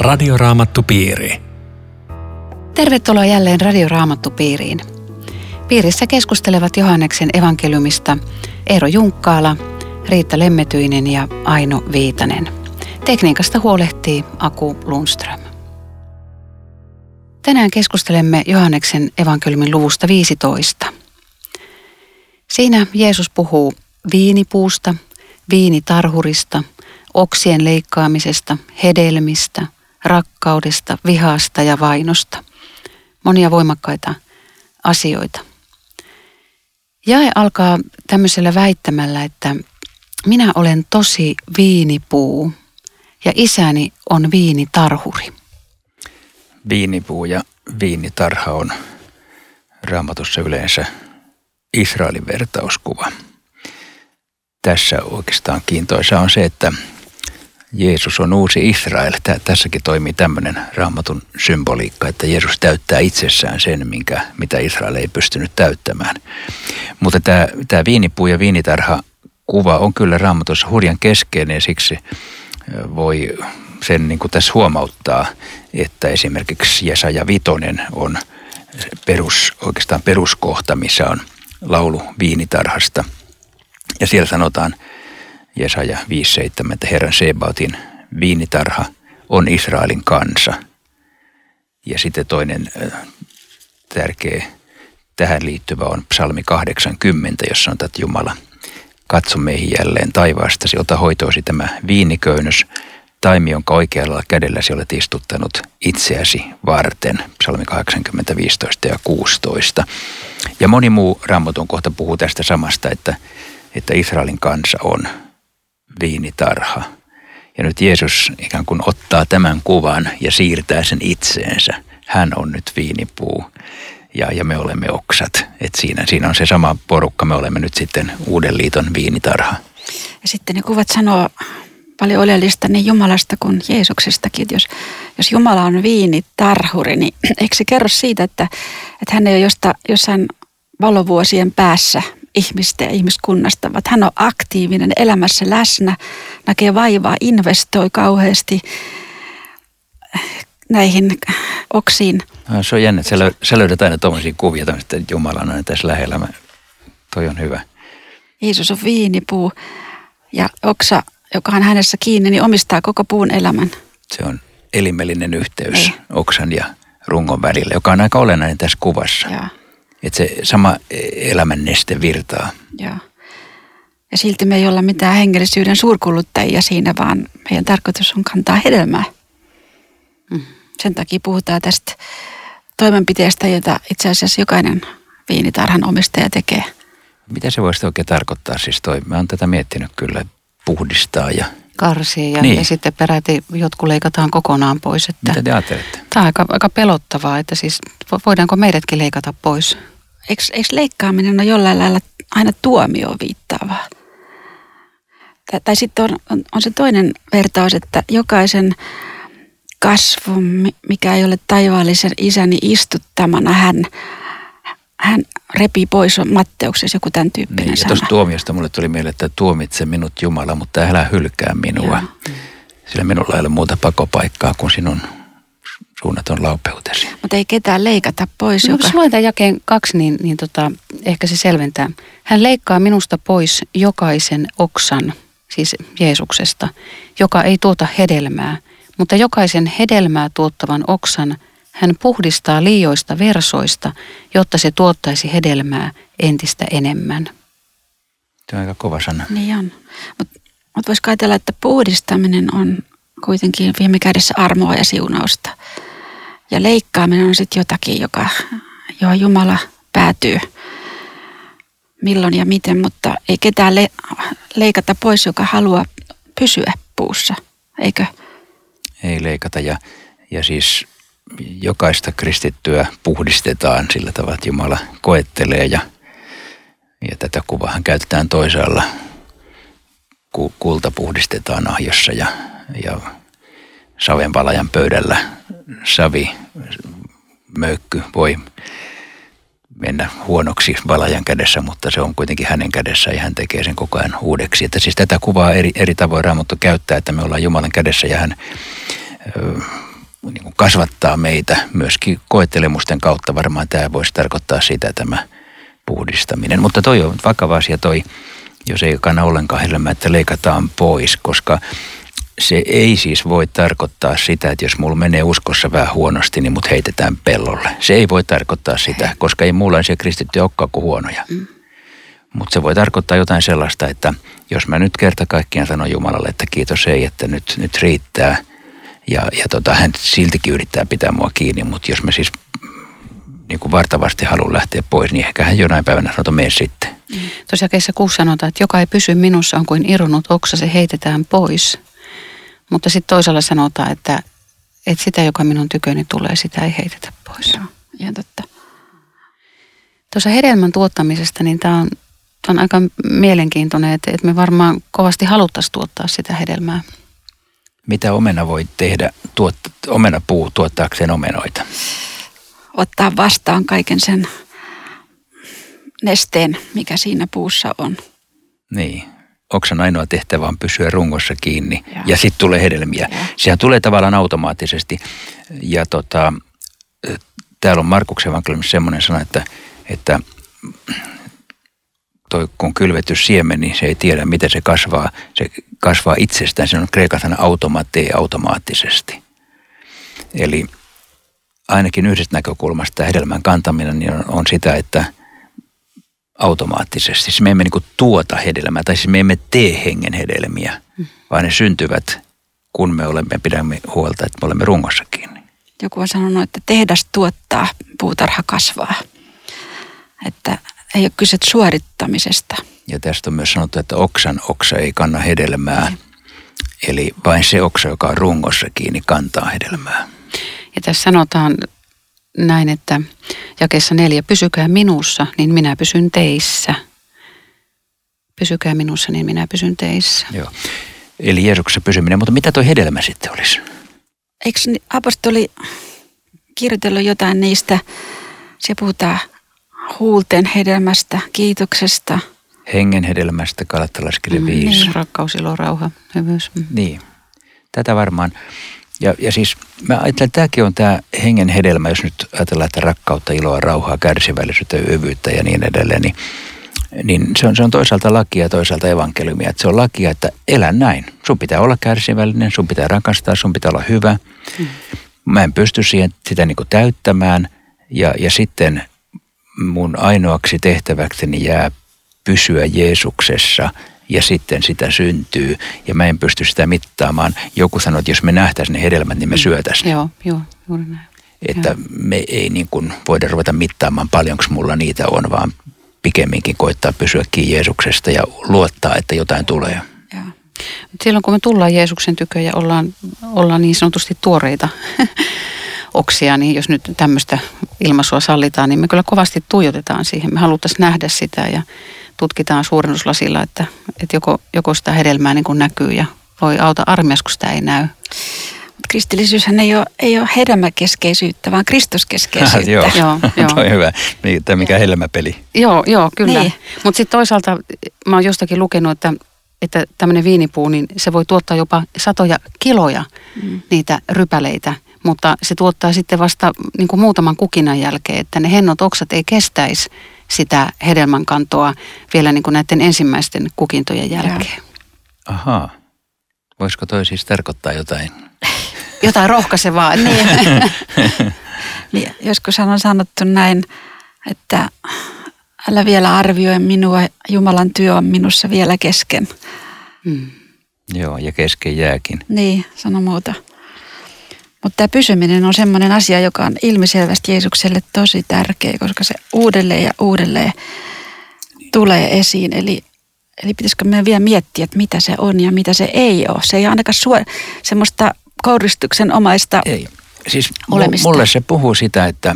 Radioraamattupiiri. Tervetuloa jälleen Radioraamattupiiriin. Piirissä keskustelevat Johanneksen evankeliumista Eero Junkkaala, Riitta Lemmetyinen ja Aino Viitanen. Tekniikasta huolehtii Aku Lundström. Tänään keskustelemme Johanneksen evankeliumin luvusta 15. Siinä Jeesus puhuu viinipuusta, viinitarhurista, oksien leikkaamisesta, hedelmistä, rakkaudesta, vihasta ja vainosta. Monia voimakkaita asioita. Jae alkaa tämmöisellä väittämällä, että minä olen tosi viinipuu ja isäni on viinitarhuri. Viinipuu ja viinitarha on Raamatussa yleensä Israelin vertauskuva. Tässä oikeastaan kiintoisa on se, että Jeesus on uusi Israel. Tässäkin toimii tämmöinen Raamatun symboliikka, että Jeesus täyttää itsessään sen, mitä Israel ei pystynyt täyttämään. Mutta tämä viinipuu ja viinitarha kuva on kyllä Raamatussa hurjan keskeinen ja siksi voi sen niin kuin tässä huomauttaa, että esimerkiksi Jesaja Vitonen on peruskohta, missä on laulu viinitarhasta. Ja siellä sanotaan Jesaja 5:7, että Herran Sebaotin viinitarha on Israelin kansa. Ja sitten toinen tärkeä tähän liittyvä on psalmi 80, jossa sanotaan, että Jumala, katso meihin jälleen taivaastasi, ota hoitoosi tämä viiniköynnös, taimi, jonka oikealla kädelläsi olet istuttanut itseäsi varten, psalmi 80, 15 ja 16. Ja moni muu Raamatun kohta puhuu tästä samasta, että Israelin kansa on viinitarha. Ja nyt Jeesus ikään kuin ottaa tämän kuvan ja siirtää sen itseensä. Hän on nyt viinipuu ja me olemme oksat. Et siinä on se sama porukka, me olemme nyt sitten uuden liiton viinitarha. Ja sitten ne kuvat sanoo paljon oleellista niin Jumalasta kuin Jeesuksestakin. Jos Jumala on viinitarhuri, niin eikö se kerro siitä, että hän ei ole jossain valovuosien päässä ihmistä ja ihmiskunnasta, vaan hän on aktiivinen, elämässä läsnä, näkee vaivaa, investoi kauheasti näihin oksiin. No, se on jännä, että sä löydät aina tuollaisia kuvia, että Jumala on tässä lähellä. Toi on hyvä. Jeesus on viinipuu ja oksa, joka on hänessä kiinni, niin omistaa koko puun elämän. Se on elimellinen yhteys oksan ja rungon välillä, joka on aika olennainen tässä kuvassa. Joo. Että se sama elämän neste virtaa. Joo. Ja silti me ei olla mitään hengellisyyden suurkuluttajia siinä, vaan meidän tarkoitus on kantaa hedelmää. Mm. Sen takia puhutaan tästä toimenpiteestä, jota itse asiassa jokainen viinitarhan omistaja tekee. Mitä se voisi oikein tarkoittaa? Siis mä oon tätä miettinyt kyllä, puhdistaa ja karsia ja, niin. Ja sitten peräti jotkut leikataan kokonaan pois. Että mitä te ajattelette? Tämä on aika pelottavaa, että siis voidaanko meidätkin leikata pois? Eikö leikkaaminen ole jollain lailla aina tuomioon viittaavaa? Tai sitten on se toinen vertaus, että jokaisen kasvun, mikä ei ole taivaallisen isäni istuttamana, hän repii pois, Matteuksessa joku tämän tyyppinen sana. Tuosta tuomiosta mulle tuli mieleen, että tuomitse minut Jumala, mutta älä hylkää minua. Joo. Sillä minulla ei ole muuta pakopaikkaa kuin sinun suunnaton laupeutesi. Mutta ei ketään leikata pois. No, jos luen tämän jakeen 2, niin ehkä se selventää. Hän leikkaa minusta pois jokaisen oksan, siis Jeesuksesta, joka ei tuota hedelmää. Mutta jokaisen hedelmää tuottavan oksan hän puhdistaa liioista versoista, jotta se tuottaisi hedelmää entistä enemmän. Tämä on aika kova sana. Niin on. Mutta voisi ajatella, että puhdistaminen on kuitenkin viime kädessä armoa ja siunausta. Ja leikkaaminen on sitten jotakin, johon Jumala päätyy milloin ja miten, mutta ei ketään leikata pois, joka haluaa pysyä puussa, eikö? Ei leikata ja siis jokaista kristittyä puhdistetaan sillä tavalla, että Jumala koettelee ja tätä kuvahan käytetään toisaalla. Kulta puhdistetaan ahjossa ja savenvalajan pöydällä savimöykky voi mennä huonoksi valajan kädessä, mutta se on kuitenkin hänen kädessä ja hän tekee sen koko ajan uudeksi. Että siis tätä kuvaa eri tavoin Raamattu käyttää, että me ollaan Jumalan kädessä ja hän niin kuin kasvattaa meitä myöskin koettelemusten kautta. Varmaan tämä voisi tarkoittaa sitä tämä puhdistaminen. Mutta toi on vakava asia toi, jos ei kannata ollenkaan helmää, että leikataan pois, koska se ei siis voi tarkoittaa sitä, että jos mulla menee uskossa vähän huonosti, niin mut heitetään pellolle. Se ei voi tarkoittaa sitä, koska ei muunlaisia kristittyjä olekaan kuin huonoja. Mutta se voi tarkoittaa jotain sellaista, että jos mä nyt kerta kaikkiaan sanon Jumalalle, että kiitos ei, että nyt riittää. Ja hän siltikin yrittää pitää mua kiinni, mutta jos mä siis niin kuin vartavasti haluan lähteä pois, niin ehkä hän jonain päivänä sanoo, mene sitten. Tosiaan kesä 6 sanotaan, että joka ei pysy minussa on kuin irronnut oksa, se heitetään pois. Mutta sitten toisella sanotaan, että sitä, joka minun tyköni tulee, sitä ei heitetä pois. Joo, ihan totta. Tuossa hedelmän tuottamisesta, niin tämä on aika mielenkiintoinen, että me varmaan kovasti haluttaisiin tuottaa sitä hedelmää. Mitä omena voi tehdä, omenapuu tuottaakseen omenoita? Ottaa vastaan kaiken sen nesteen, mikä siinä puussa on. Niin. Oksan ainoa tehtävä on pysyä rungossa kiinni ja sitten tulee hedelmiä. Ja. Sehän tulee tavallaan automaattisesti. Ja täällä on Markuksen evankeliumissa semmoinen sana, että toi, kun kylvetys siemen, niin se ei tiedä, miten se kasvaa. Se kasvaa itsestään. Se on kreikattana automaattisesti. Eli ainakin yhdestä näkökulmasta hedelmän kantaminen niin on sitä, että automaattisesti. Siis me emme niin kuin tuota hedelmää, tai siis me emme tee hengen hedelmiä, vaan ne syntyvät, kun me pidämme huolta, että me olemme rungossa kiinni. Joku on sanonut, että tehdas tuottaa, puutarha kasvaa. Että ei ole kyse suorittamisesta. Ja tästä on myös sanottu, että oksan oksa ei kanna hedelmää. Eli vain se oksa, joka on rungossa kiinni, kantaa hedelmää. Ja tässä sanotaan näin, että jakeessa 4, pysykää minussa, niin minä pysyn teissä. Pysykää minussa, niin minä pysyn teissä. Joo. Eli Jeesuksessa pysyminen, mutta mitä tuo hedelmä sitten olisi? Eikö apostoli kirjoitellut jotain niistä, se puhutaan huulten hedelmästä, kiitoksesta. Hengen hedelmästä, Kalattalaiskirje 5. Niin, rakkaus, ilo, rauha, hyvyys. Niin, tätä varmaan. Ja siis mä ajattelen, että tämäkin on tämä hengen hedelmä, jos nyt ajatellaan, että rakkautta, iloa, rauhaa, kärsivällisyyttä, hyvyyttä ja niin edelleen, niin se on toisaalta lakia ja toisaalta evankeliumia. Että se on lakia, että elä näin. Sun pitää olla kärsivällinen, sun pitää rakastaa, sun pitää olla hyvä. Mä en pysty sitä niin kuin täyttämään ja sitten mun ainoaksi tehtäväkseni jää pysyä Jeesuksessa. Ja sitten sitä syntyy, ja mä en pysty sitä mittaamaan. Joku sanoi, että jos me nähtäisiin ne hedelmät, niin me syötäisiin. Joo, juuri näin. Että me ei niin kuin voida ruveta mittaamaan paljonko mulla niitä on, vaan pikemminkin koittaa pysyä kiinni Jeesuksesta ja luottaa, että jotain tulee. Joo. Silloin kun me tullaan Jeesuksen tykö ja ollaan niin sanotusti tuoreita oksia, niin jos nyt tämmöistä ilmaisua sallitaan, niin me kyllä kovasti tuijotetaan siihen. Me haluttaisiin nähdä sitä ja tutkitaan suurennuslasilla, että joko sitä hedelmää niin kuin näkyy ja voi auta armias, kun sitä ei näy. Mutta kristillisyyshän ei ole hedelmäkeskeisyyttä, vaan kristuskeskeisyyttä. Joo. Toi on hyvä. Niin, tämä mikä hedelmäpeli. Joo, kyllä. Niin. Mutta sitten toisaalta mä oon jostakin lukenut, että tämmöinen viinipuu, niin se voi tuottaa jopa satoja kiloja niitä rypäleitä. Mutta se tuottaa sitten vasta niin kuin muutaman kukinan jälkeen, että ne hennot oksat ei kestäisi sitä hedelmän kantoa vielä niin kuin näiden ensimmäisten kukintojen jälkeen. Ahaa. Voisiko toi siis tarkoittaa jotain? Jotain rohkaisevaa. Niin, joskus on sanottu näin, että älä vielä arvioi minua, Jumalan työ on minussa vielä kesken. Joo, ja kesken jääkin. Niin, sano muuta. Mutta tämä pysyminen on semmoinen asia, joka on ilmiselvästi Jeesukselle tosi tärkeä, koska se uudelleen ja uudelleen tulee esiin. Eli pitäisikö meidän vielä miettiä, että mitä se on ja mitä se ei ole. Se ei ole ainakaan semmoista kouristuksen omaista olemista. Mulle se puhuu sitä, että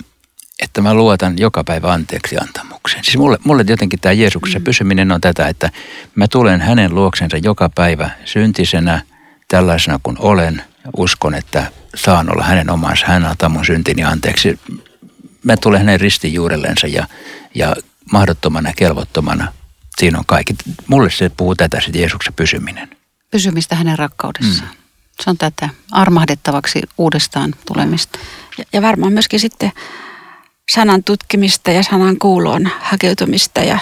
mä luotan joka päivä anteeksiantamukseen. Siis mulle jotenkin tämä Jeesuksessa pysyminen on tätä, että mä tulen hänen luoksensa joka päivä syntisenä, tällaisena kuin olen. Uskon, että saan olla hänen omansa. Hän antaa mun syntini anteeksi. Mä tulen hänen ristin juurellensa ja mahdottomana, kelvottomana. Siinä on kaikki. Mulle se puhuu tätä, se Jeesuksen pysyminen. Pysymistä hänen rakkaudessaan. Se on tätä armahdettavaksi uudestaan tulemista. Ja varmaan myöskin sitten sanan tutkimista ja sanan kuuloon hakeutumista ja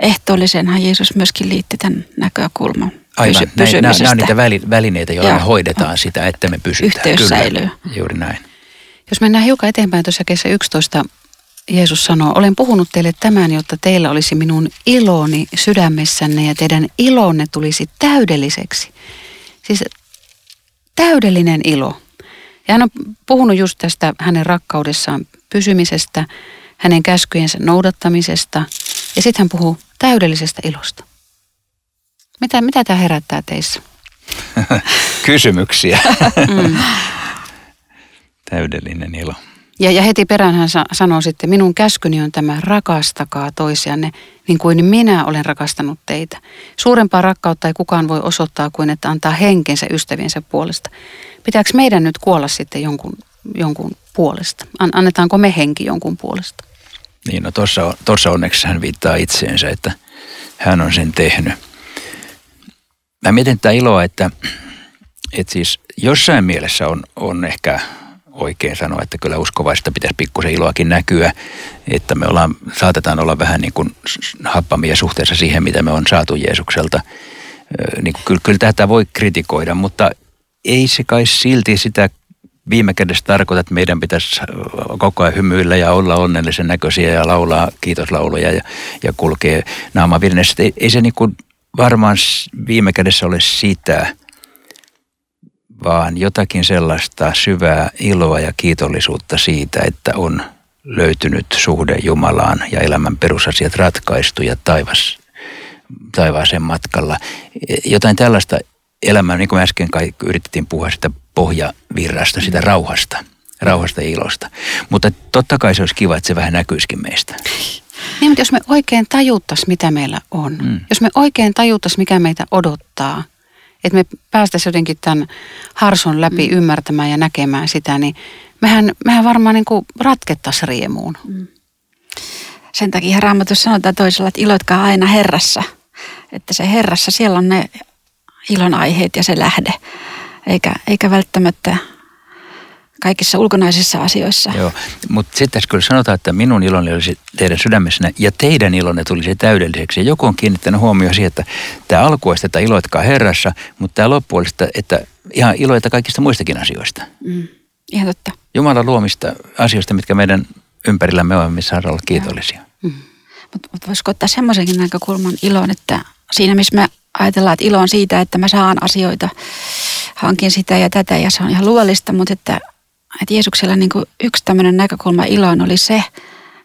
ehtoollisenhan Jeesus myöskin liitti tämän näkökulman. Aivan, nämä on niitä välineitä, joilla me hoidetaan sitä, että me pysytään. Yhteys säilyy. Juuri näin. Jos mennään hiukan eteenpäin tuossa kesä 11, Jeesus sanoo, olen puhunut teille tämän, jotta teillä olisi minun iloni sydämessänne ja teidän ilonne tulisi täydelliseksi. Siis täydellinen ilo. Ja hän on puhunut just tästä hänen rakkaudessaan pysymisestä, hänen käskyjensä noudattamisesta ja sitten hän puhuu täydellisestä ilosta. Mitä tämä herättää teissä? Kysymyksiä. Täydellinen ilo. Ja heti perään hän sanoo sitten, minun käskyni on tämä, rakastakaa toisianne, niin kuin minä olen rakastanut teitä. Suurempaa rakkautta ei kukaan voi osoittaa kuin, että antaa henkensä ystäviensä puolesta. Pitääkö meidän nyt kuolla sitten jonkun puolesta? Annetaanko me henki jonkun puolesta? Niin, no tuossa onneksi hän viittaa itseensä, että hän on sen tehnyt. Mä mietin tätä iloa, että siis jossain mielessä on ehkä oikein sanoa, että kyllä uskovaista pitäisi pikkusen iloakin näkyä, että me saatetaan olla vähän niin kuin happamia suhteessa siihen, mitä me on saatu Jeesukselta. Niin kyllä tätä voi kritikoida, mutta ei se kai silti sitä viime kädessä tarkoita, että meidän pitäisi koko ajan hymyillä ja olla onnellisen näköisiä ja laulaa kiitoslauluja ja kulkea naama virneessä. Ei se niin kuin varmaan viime kädessä ole sitä, vaan jotakin sellaista syvää iloa ja kiitollisuutta siitä, että on löytynyt suhde Jumalaan ja elämän perusasiat ratkaistu ja taivaaseen matkalla. Jotain tällaista elämää, niin kuin äsken kaikki yritettiin puhua sitä pohjavirrasta, sitä rauhasta ja ilosta. Mutta totta kai se olisi kiva, että se vähän näkyisikin meistä. Niin, mutta jos me oikein tajuttaisiin, mitä meillä on, jos me oikein tajuttaisiin, mikä meitä odottaa, että me päästäisiin jotenkin tämän harson läpi ymmärtämään ja näkemään sitä, niin mehän varmaan niin kuin ratkettaisiin riemuun. Sen takia Raamatussa sanotaan toisella, että iloitkaa aina Herrassa. Että se Herrassa, siellä on ne ilonaiheet ja se lähde, eikä välttämättä kaikissa ulkonaisissa asioissa. Joo, mutta sitten tässä kyllä sanotaan, että minun iloni olisi teidän sydämessänne ja teidän ilonne tulisi täydelliseksi. Ja joku on kiinnittänyt huomioon siihen, että tämä alku olisi tätä iloitkaa Herrassa, mutta tämä loppu olisi, että ihan iloita kaikista muistakin asioista. Ihan totta. Jumalan luomista asioista, mitkä meidän ympärillämme on, missä saadaan olla kiitollisia. Mutta voisiko ottaa semmoisenkin näkökulman ilon, että siinä missä me ajatellaan, että ilo on siitä, että mä saan asioita, hankin sitä ja tätä ja se on ihan luollista, mutta että Jeesuksella niin kuin yksi tämmöinen näkökulma iloon oli se,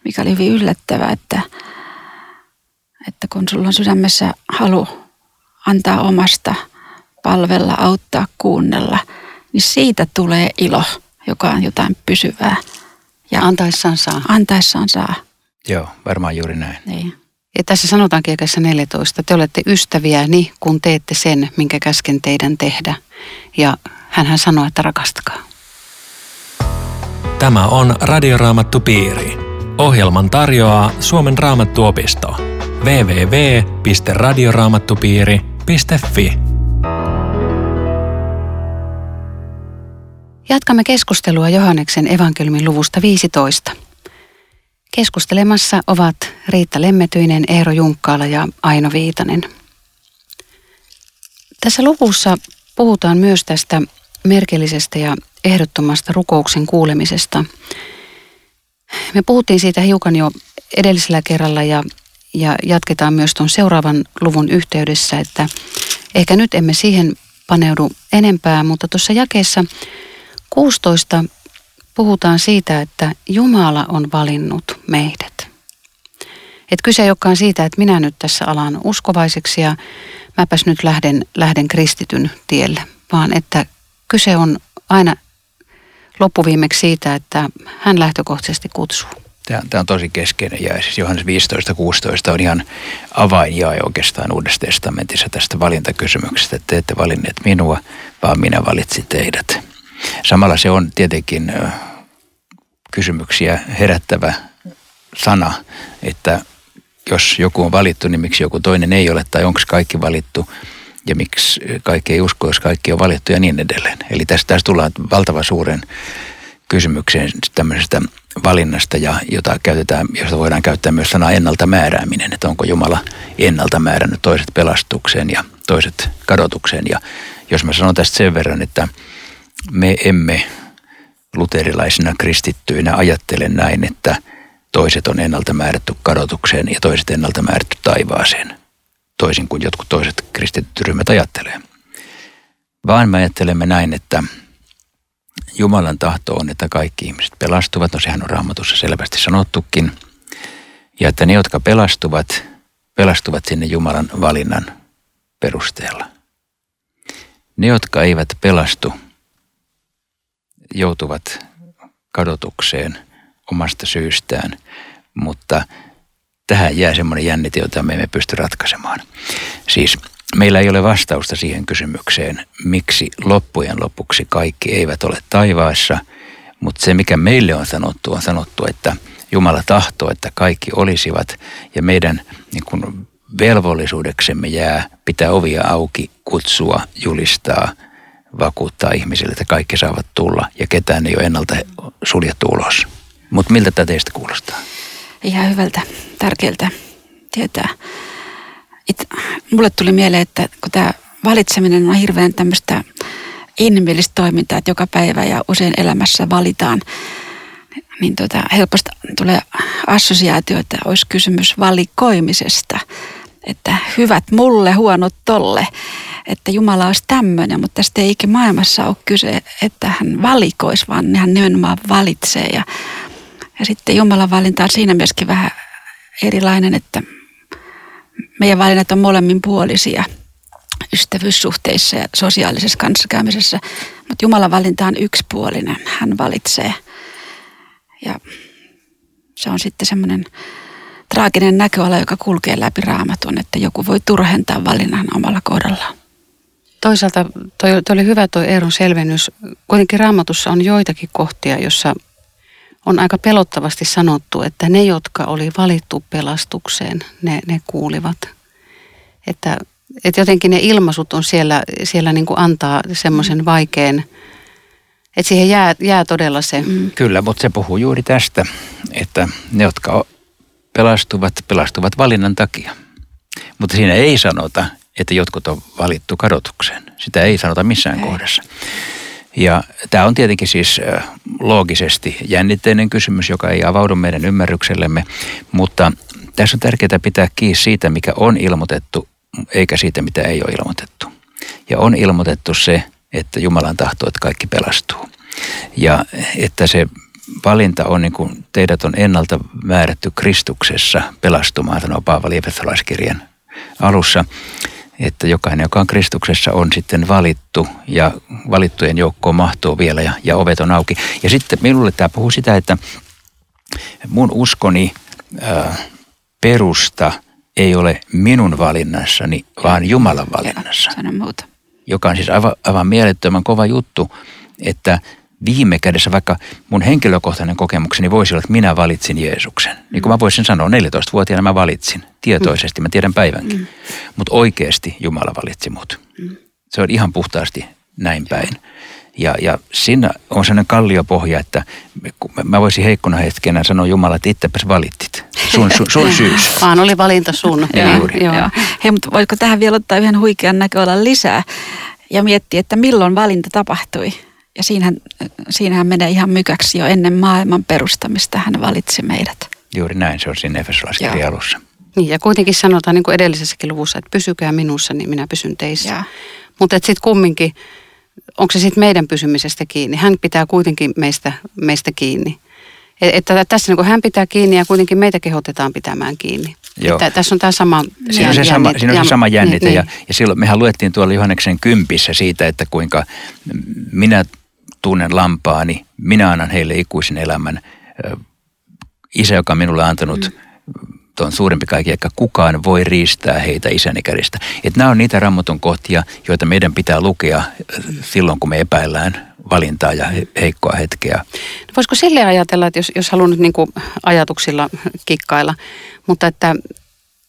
mikä oli hyvin yllättävä, että kun sulla on sydämessä halu antaa omasta, palvella, auttaa, kuunnella, niin siitä tulee ilo, joka on jotain pysyvää. Ja antaessaan saa. Joo, varmaan juuri näin. Niin. Ja tässä sanotaankin jakeessa 14, te olette ystäviäni, kun teette sen, minkä käsken teidän tehdä. Ja hänhän sanoi, että rakastakaa. Tämä on Radioraamattupiiri. Ohjelman tarjoaa Suomen raamattuopisto. www.radioraamattupiiri.fi Jatkamme keskustelua Johanneksen evankeliumin luvusta 15. Keskustelemassa ovat Riitta Lemmetyinen, Eero Junkkaala ja Aino Viitanen. Tässä luvussa puhutaan myös tästä merkillisestä ja ehdottomasta rukouksen kuulemisesta. Me puhuttiin siitä hiukan jo edellisellä kerralla ja jatketaan myös tuon seuraavan luvun yhteydessä, että ehkä nyt emme siihen paneudu enempää, mutta tuossa jakeessa 16 puhutaan siitä, että Jumala on valinnut meidät. Et kyse ei olekaan siitä, että minä nyt tässä alan uskovaiseksi ja mäpäs nyt lähden kristityn tielle, vaan että kyse on aina loppuviimeksi siitä, että hän lähtökohtaisesti kutsuu. Tämä on tosi keskeinen jae. Siis Johannes 15:16 on ihan avainjae oikeastaan Uudessa testamentissa tästä valintakysymyksestä, että te ette valinneet minua, vaan minä valitsin teidät. Samalla se on tietenkin kysymyksiä herättävä sana, että jos joku on valittu, niin miksi joku toinen ei ole, tai onko kaikki valittu, ja miksi kaikki ei usko, jos kaikki on valittu ja niin edelleen. Eli tässä tullaan valtavan suuren kysymykseen tämmöisestä valinnasta, ja josta voidaan käyttää myös sanaa ennalta määrääminen, että onko Jumala ennalta määrännyt toiset pelastukseen ja toiset kadotukseen. Ja jos mä sanon tästä sen verran, että me emme luterilaisina kristittyinä ajattele näin, että toiset on ennalta määrätty kadotukseen ja toiset ennalta määrätty taivaaseen, toisin kuin jotkut toiset kristityt ryhmät ajattelee. Vaan me ajattelemme näin, että Jumalan tahto on, että kaikki ihmiset pelastuvat, no sehän on Raamatussa selvästi sanottukin, ja että ne, jotka pelastuvat, pelastuvat sinne Jumalan valinnan perusteella. Ne, jotka eivät pelastu, joutuvat kadotukseen omasta syystään, mutta tähän jää semmoinen jännite, jota me emme pysty ratkaisemaan. Siis meillä ei ole vastausta siihen kysymykseen, miksi loppujen lopuksi kaikki eivät ole taivaassa, mutta se mikä meille on sanottu, että Jumala tahtoo, että kaikki olisivat, ja meidän niin kuin velvollisuudeksemme jää pitää ovia auki, kutsua, julistaa, vakuuttaa ihmisille, että kaikki saavat tulla ja ketään ei ole ennalta suljettu ulos. Mutta miltä tämä teistä kuulostaa? Ihan hyvältä, tärkeältä tietää. Mulle tuli mieleen, että kun tämä valitseminen on hirveän tämmöistä inhimillistä toimintaa, että joka päivä ja usein elämässä valitaan, niin helposti tulee assosiaatio, että olisi kysymys valikoimisesta. Että hyvät mulle, huonot tolle. Että Jumala olisi tämmöinen, mutta tästä ei ikinä maailmassa ole kyse, että hän valikoisi, vaan hän nimenomaan valitsee. Ja sitten Jumalan valinta on siinä myöskin vähän erilainen, että meidän valinnat on molemminpuolisia ystävyyssuhteissa ja sosiaalisessa kanssakäymisessä, mutta Jumalan valinta on yksipuolinen, hän valitsee. Ja se on sitten semmoinen traaginen näköala, joka kulkee läpi Raamatun, että joku voi turhentaa valinnan omalla kohdallaan. Toisaalta toi oli hyvä toi Eeron selvennys. Kuitenkin Raamatussa on joitakin kohtia, jossa on aika pelottavasti sanottu, että ne, jotka oli valittu pelastukseen, ne kuulivat. Että jotenkin ne ilmaisut on siellä niin kuin antaa semmoisen vaikean, että siihen jää todella se. Kyllä, mutta se puhuu juuri tästä, että ne, jotka pelastuvat valinnan takia. Mutta siinä ei sanota, että jotkut on valittu kadotukseen. Sitä ei sanota missään kohdassa. Ja tämä on tietenkin siis loogisesti jännitteinen kysymys, joka ei avaudu meidän ymmärryksellemme, mutta tässä on tärkeää pitää kiinni siitä, mikä on ilmoitettu, eikä siitä, mitä ei ole ilmoitettu. Ja on ilmoitettu se, että Jumalan tahtoo, että kaikki pelastuu. Ja että se valinta on niin kuin teidät on ennalta määrätty Kristuksessa pelastumaan, sanoo Paavali Efesolaiskirjan alussa, että jokainen, joka on Kristuksessa, on sitten valittu ja valittujen joukkoon mahtuu vielä ja ovet on auki. Ja sitten minulle tämä puhuu sitä, että mun uskoni perusta ei ole minun valinnassani, vaan Jumalan valinnassa. Joka on siis aivan mielettömän kova juttu, että viime kädessä vaikka mun henkilökohtainen kokemukseni voisi olla, että minä valitsin Jeesuksen. Niin kuin mä voisin sanoa, 14-vuotiaana mä valitsin. Tietoisesti, mä tiedän päivänkin. Mutta oikeasti Jumala valitsi mut. Se on ihan puhtaasti näin päin. Ja siinä on sellainen kalliopohja, että mä voisin heikkona hetkenä sanoa Jumala, että itsepäs valittit. Sun syys. Vaan oli valinta sun. Joo. Hei, mutta voisiko tähän vielä ottaa yhden huikean näköalan lisää ja miettiä, että milloin valinta tapahtui? Ja siinähän menee ihan mykäksi jo ennen maailman perustamista. Hän valitsi meidät. Juuri näin, se on siinä Efesolaiskirjan alussa. Niin, ja kuitenkin sanotaan niin kuin edellisessäkin luvussa, että pysykää minussa, niin minä pysyn teissä. Mutta sitten kumminkin, onko se sitten meidän pysymisestä kiinni? Hän pitää kuitenkin meistä kiinni. Että tässä niin kuin hän pitää kiinni ja kuitenkin meitä kehotetaan pitämään kiinni. Että tässä on tämä sama jännite. Siinä on se sama jännite. Niin. Ja silloin mehän luettiin tuolla Johanneksen 10 siitä, että kuinka minä tunnen lampaani, minä annan heille ikuisen elämän. Isä, joka on minulle antanut, on suurempi kaikki, eikä kukaan voi riistää heitä isäni kädestä. Että nämä on niitä Raamatun kohtia, joita meidän pitää lukea silloin, kun me epäillään valintaa ja heikkoa hetkeä. No voisiko silleen ajatella, että jos haluan nyt niin kuin ajatuksilla kikkailla, mutta että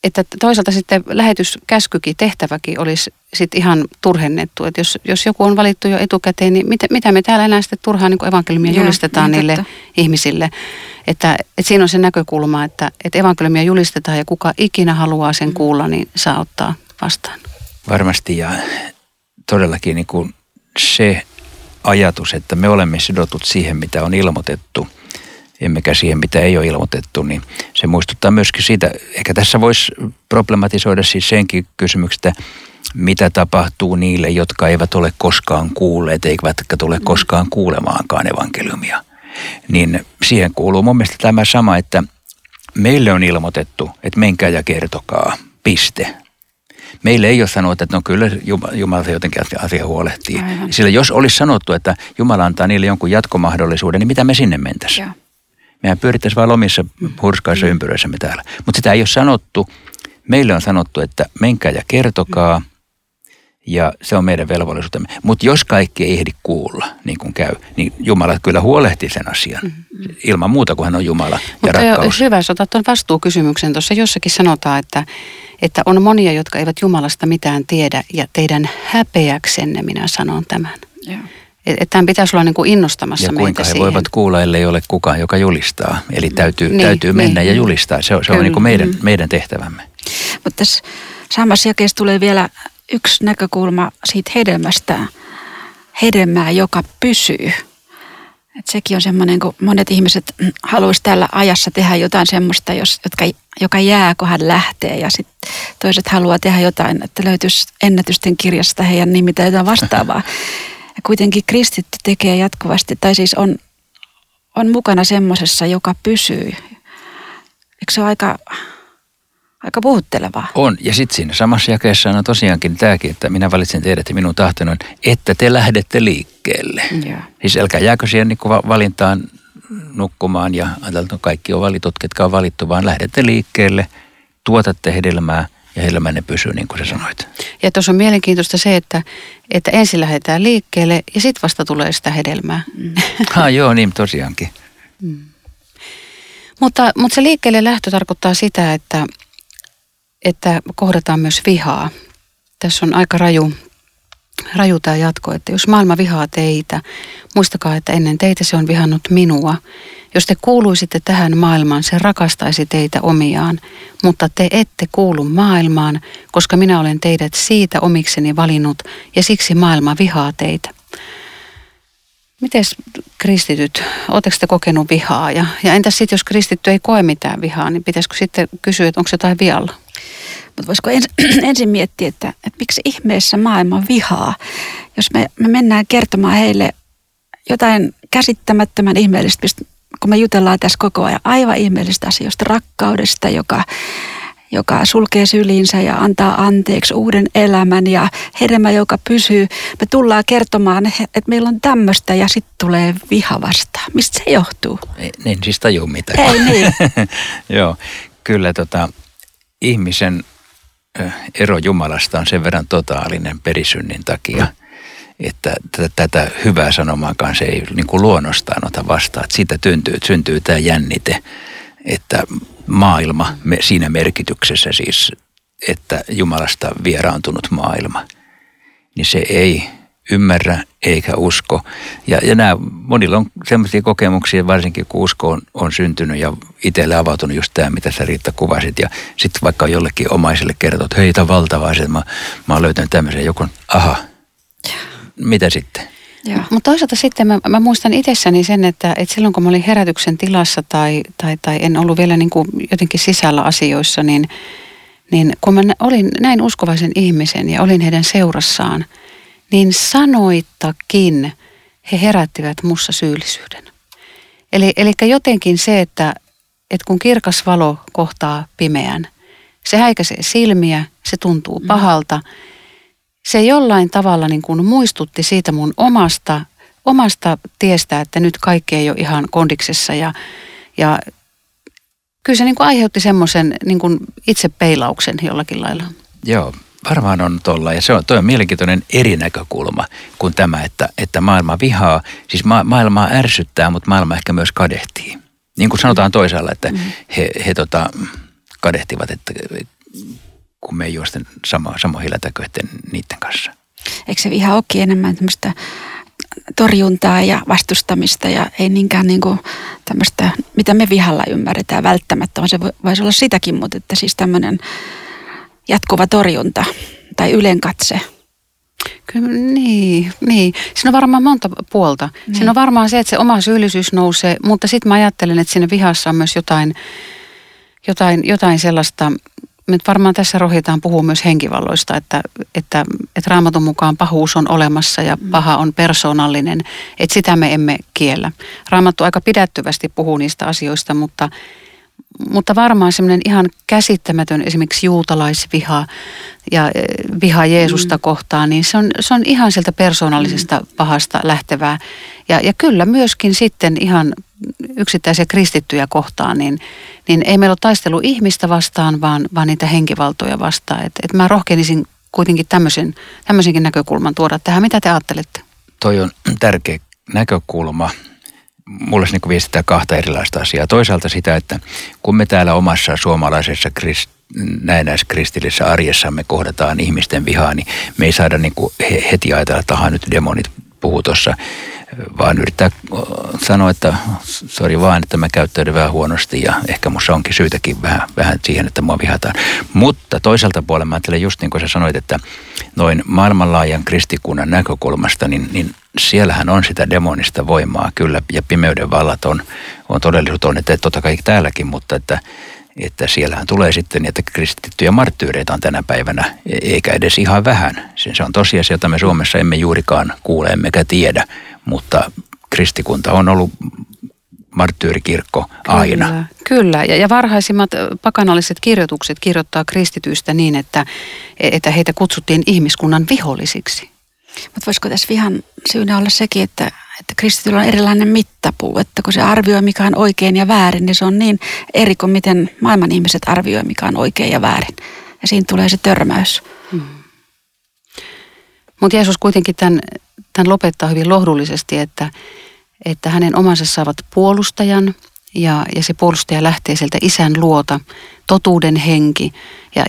että toisaalta sitten lähetyskäskykin, tehtäväkin olisi sitten ihan turhennettu. Että jos joku on valittu jo etukäteen, niin mitä me täällä enää sitten turhaan niin evankeliumia julistetaan niille ihmisille. Että siinä on se näkökulma, että evankeliumia julistetaan ja kuka ikinä haluaa sen kuulla, niin saa ottaa vastaan. Varmasti ja todellakin niin kuin se ajatus, että me olemme sidotut siihen, mitä on ilmoitettu, emmekä siihen, mitä ei ole ilmoitettu, niin se muistuttaa myöskin siitä. Ehkä tässä voisi problematisoida siis senkin kysymyksestä, mitä tapahtuu niille, jotka eivät ole koskaan kuulleet, eivätkä tule koskaan kuulemaankaan evankeliumia. Niin siihen kuuluu mun mielestä tämä sama, että meille on ilmoitettu, että menkää ja kertokaa, piste. Meille ei ole sanottu, että no kyllä Jumala jotenkin asia huolehtii. Aivan. Sillä jos olisi sanottu, että Jumala antaa niille jonkun jatkomahdollisuuden, niin mitä me sinne mentäisiin? Mehän pyörittäisiin vain omissa hurskaissa ympyröissämme täällä. Mutta sitä ei ole sanottu. Meille on sanottu, että menkää ja kertokaa. Ja se on meidän velvollisuutemme. Mutta jos kaikki ei ehdi kuulla, niin kuin käy, niin Jumala kyllä huolehtii sen asian. Ilman muuta, kun hän on Jumala ja mutta rakkaus. Mutta hyvä, jos otat tuon vastuukysymyksen. Tuossa jossakin sanotaan, että on monia, jotka eivät Jumalasta mitään tiedä. Ja teidän häpeäksenne minä sanon tämän. Joo. Että tämän pitäisi olla niin kuin innostamassa meitä siihen. Ja kuinka he voivat kuulla, ellei ole kukaan, joka julistaa. Eli täytyy mennä ja julistaa. Se on niin kuin meidän tehtävämme. Mutta tässä samassa jakeessa tulee vielä yksi näkökulma siitä hedelmästä. Hedelmää, joka pysyy. Et sekin on semmoinen, kun monet ihmiset haluaisi tällä ajassa tehdä jotain semmoista, joka jää, kun hän lähtee. Ja sitten toiset haluaa tehdä jotain, että löytyisi ennätysten kirjasta heidän nimi tai jotain vastaavaa. Ja kuitenkin kristitty tekee jatkuvasti, tai siis on mukana semmoisessa, joka pysyy. Eikö se ole aika puhuttelevaa? On, ja sitten siinä samassa jakeessa on tosiaankin tämäkin, että minä valitsen teidät ja minun tahtoni on, että te lähdette liikkeelle. Yeah. Siis älkää jääkö siihen niin valintaan nukkumaan ja ajateltu, kaikki on valitut, ketkä on valittu, vaan lähdette liikkeelle, tuotatte hedelmää. Ja hedelmänne pysyy, niin kuin sä sanoit. Ja tuossa on mielenkiintoista se, että ensin lähdetään liikkeelle ja sitten vasta tulee sitä hedelmää. Joo, niin tosiaankin. Mutta se liikkeelle lähtö tarkoittaa sitä, että kohdataan myös vihaa. Tässä on aika raju tämä jatko, että jos maailma vihaa teitä, muistakaa, että ennen teitä se on vihannut minua. Jos te kuuluisitte tähän maailmaan, se rakastaisi teitä omiaan, mutta te ette kuulu maailmaan, koska minä olen teidät siitä omikseni valinnut ja siksi maailma vihaa teitä. Mites kristityt, ootteko te kokenut vihaa? Ja entäs sitten, jos kristitty ei koe mitään vihaa, niin pitäisikö sitten kysyä, että onko jotain vialla? Mutta voisiko ensin miettiä, että miksi ihmeessä maailma vihaa, jos me mennään kertomaan heille jotain käsittämättömän ihmeellistä, kun me jutellaan tässä koko ajan aivan ihmeellisistä asioista, rakkaudesta, joka sulkee syliinsä ja antaa anteeksi uuden elämän ja hedelmä, joka pysyy. Me tullaan kertomaan, että meillä on tämmöistä ja sitten tulee viha vastaan. Mistä se johtuu? En siis tajua mitään. Ei niin. Joo, kyllä ihmisen ero Jumalasta on sen verran totaalinen perisynnin takia, että tätä hyvää sanomaa kanssa ei niin kuin luonnostaan ota vastaan. Että siitä syntyy tämä jännite, että maailma siinä merkityksessä siis, että Jumalasta vieraantunut maailma, niin se ei ymmärrä eikä usko. Ja nämä, monilla on sellaisia kokemuksia, varsinkin kun usko on syntynyt ja itselle avautunut just tämä, mitä sä Riitta kuvasit. Ja sitten vaikka jollekin omaiselle kertoo, että hei, tämä on valtava asia, mä oon löytänyt tämmöisen joku, aha, mitä sitten? Mutta toisaalta sitten mä muistan itsessäni sen, että silloin kun mä olin herätyksen tilassa tai en ollut vielä niin kuin jotenkin sisällä asioissa, niin kun mä olin näin uskovaisen ihmisen ja olin heidän seurassaan, niin sanoittakin he herättivät mussa syyllisyyden. Eli jotenkin se, että kun kirkas valo kohtaa pimeän, se häikäisee silmiä, se tuntuu pahalta. Se jollain tavalla niin kuin muistutti siitä mun omasta tiestä, että nyt kaikki ei ole ihan kondiksessa. Ja kyllä se niin kuin aiheutti semmoisen niin kuin itsepeilauksen jollakin lailla. Joo. Varmaan on tuolla, ja toi on mielenkiintoinen eri näkökulma kuin tämä, että maailma vihaa. Siis maailmaa ärsyttää, mutta maailma ehkä myös kadehtii. Niin kuin sanotaan toisaalla, että he kadehtivat, että kun me ei juosta samoilla taköiden niiden kanssa. Eikö se ihan olekin enemmän tämmöistä torjuntaa ja vastustamista ja ei niinkään niinku tämmöistä, mitä me vihalla ymmärretään välttämättä, vaan se voisi olla sitäkin, mutta että siis tämmöinen jatkuva torjunta tai ylenkatse. Kyllä, niin. Siinä on varmaan monta puolta. Niin. Siinä on varmaan se, että se oma syyllisyys nousee, mutta sitten mä ajattelen, että siinä vihassa on myös jotain sellaista. Me varmaan tässä rohitaan puhua myös henkivalloista, että Raamatun mukaan pahuus on olemassa ja paha on persoonallinen, että sitä me emme kiellä. Raamattu aika pidättyvästi puhuu niistä asioista, mutta varmaan semmoinen ihan käsittämätön esimerkiksi juutalaisviha ja viha Jeesusta kohtaan, niin se on ihan sieltä persoonallisesta pahasta lähtevää. Ja kyllä myöskin sitten ihan yksittäisiä kristittyjä kohtaan, niin ei meillä ole taistelu ihmistä vastaan, vaan niitä henkivaltoja vastaan. Et mä rohkenisin kuitenkin tämmöisenkin näkökulman tuoda tähän. Mitä te ajattelette? Toi on tärkeä näkökulma. Mulle se niin viestittää kahta erilaista asiaa. Toisaalta sitä, että kun me täällä omassa suomalaisessa näennäiskristillisessä arjessamme kohdataan ihmisten vihaa, niin me ei saada niin heti ajatella, että aha, nyt demonit puhuu tuossa, vaan yrittää sanoa, että sori vaan, että mä käyttäydyn vähän huonosti ja ehkä musta onkin syytäkin vähän siihen, että mua vihataan. Mutta toiselta puolella mä ajattelen just niin kuin sä sanoit, että noin maailmanlaajan kristikunnan näkökulmasta, niin siellähän on sitä demonista voimaa kyllä ja pimeyden vallat on todellisuus on, että totta kai täälläkin, mutta että siellähän tulee sitten, että kristittyjä marttyyreitä on tänä päivänä, eikä edes ihan vähän. Se on tosiasia, jota me Suomessa emme juurikaan kuule, emmekä tiedä, mutta kristikunta on ollut marttyyrikirkko aina. Kyllä. Ja varhaisimmat pakanalliset kirjoitukset kirjoittaa kristityistä niin, että heitä kutsuttiin ihmiskunnan vihollisiksi. Mutta voisiko tässä vihan syynä olla sekin, että kristityllä on erilainen mittapuu, että kun se arvioi mikä on oikein ja väärin, niin se on niin eri kuin miten maailman ihmiset arvioi mikä on oikein ja väärin. Ja siinä tulee se törmäys. Mutta Jeesus kuitenkin tämän lopettaa hyvin lohdullisesti, että hänen omansa saavat puolustajan ja se puolustaja lähtee sieltä isän luota, totuuden henki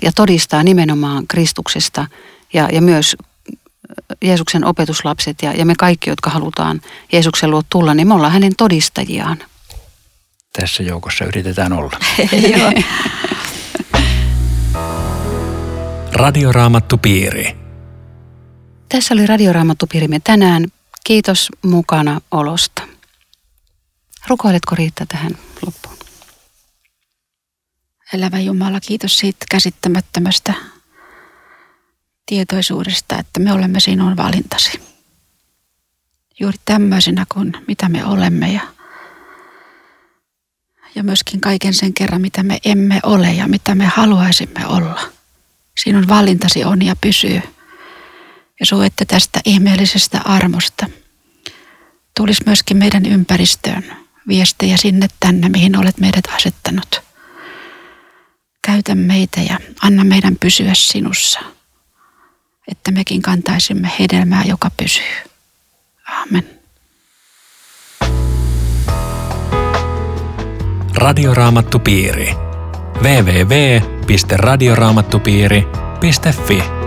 ja todistaa nimenomaan Kristuksesta ja myös Jeesuksen opetuslapset ja me kaikki, jotka halutaan Jeesuksen luo tulla, niin me ollaan hänen todistajiaan. Tässä joukossa yritetään olla. Radioraamattupiiri. Tässä oli Radioraamattupiirimme tänään. Kiitos mukana olosta. Rukoiletko Riitta tähän loppuun? Elävä Jumala, kiitos siitä käsittämättömästä tietoisuudesta, että me olemme sinun valintasi. Juuri tämmöisenä kuin mitä me olemme ja myöskin kaiken sen kerran, mitä me emme ole ja mitä me haluaisimme olla. Sinun valintasi on ja pysyy. Ja suojette tästä ihmeellisestä armosta. Tulisi myöskin meidän ympäristöön viestejä sinne tänne, mihin olet meidät asettanut. Käytä meitä ja anna meidän pysyä sinussa, että mekin kantaisimme hedelmää, joka pysyy. Aamen. Radioraamattupiiri. www.radioraamattupiiri.fi